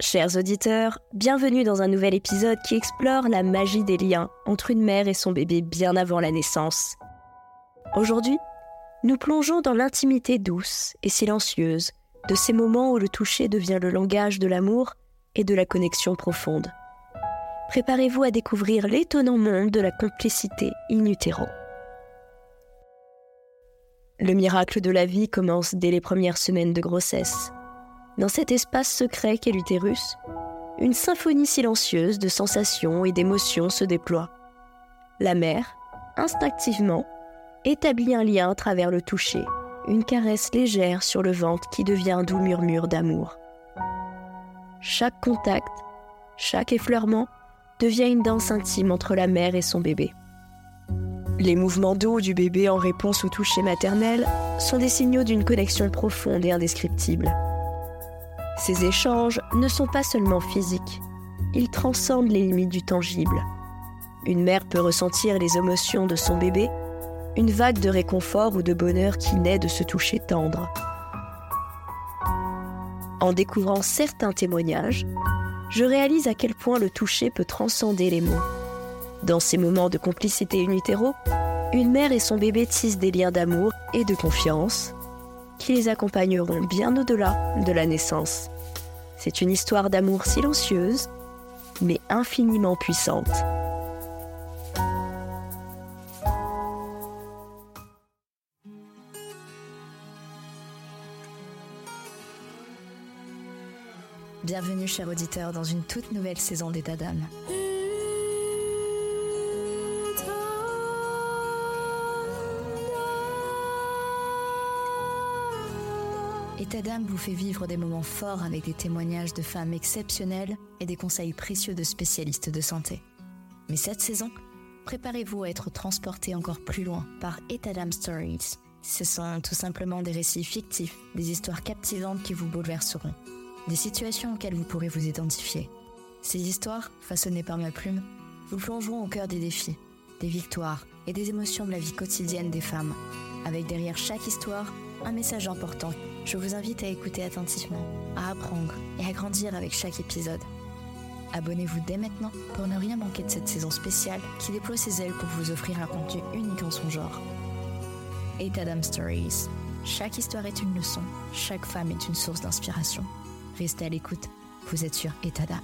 Chers auditeurs, bienvenue dans un nouvel épisode qui explore la magie des liens entre une mère et son bébé bien avant la naissance. Aujourd'hui, nous plongeons dans l'intimité douce et silencieuse de ces moments où le toucher devient le langage de l'amour et de la connexion profonde. Préparez-vous à découvrir l'étonnant monde de la complicité in utero. Le miracle de la vie commence dès les premières semaines de grossesse. Dans cet espace secret qu'est l'utérus, une symphonie silencieuse de sensations et d'émotions se déploie. La mère, instinctivement, établit un lien à travers le toucher, une caresse légère sur le ventre qui devient un doux murmure d'amour. Chaque contact, chaque effleurement, devient une danse intime entre la mère et son bébé. Les mouvements d'eau du bébé en réponse au toucher maternel sont des signaux d'une connexion profonde et indescriptible. Ces échanges ne sont pas seulement physiques, ils transcendent les limites du tangible. Une mère peut ressentir les émotions de son bébé, une vague de réconfort ou de bonheur qui naît de ce toucher tendre. En découvrant certains témoignages, je réalise à quel point le toucher peut transcender les mots. Dans ces moments de complicité in utero, une mère et son bébé tissent des liens d'amour et de confiance qui les accompagneront bien au-delà de la naissance. C'est une histoire d'amour silencieuse, mais infiniment puissante. Bienvenue, chers auditeurs, dans une toute nouvelle saison d'Etadam. Etadam vous fait vivre des moments forts avec des témoignages de femmes exceptionnelles et des conseils précieux de spécialistes de santé. Mais cette saison, préparez-vous à être transportés encore plus loin par Etadam Stories. Ce sont tout simplement des récits fictifs, des histoires captivantes qui vous bouleverseront, des situations auxquelles vous pourrez vous identifier. Ces histoires, façonnées par ma plume, vous plongeront au cœur des défis, des victoires et des émotions de la vie quotidienne des femmes, avec derrière chaque histoire un message important. Je vous invite à écouter attentivement, à apprendre et à grandir avec chaque épisode. Abonnez-vous dès maintenant pour ne rien manquer de cette saison spéciale qui déploie ses ailes pour vous offrir un contenu unique en son genre. Etadam Stories. Chaque histoire est une leçon, chaque femme est une source d'inspiration. Restez à l'écoute, vous êtes sur Etadam.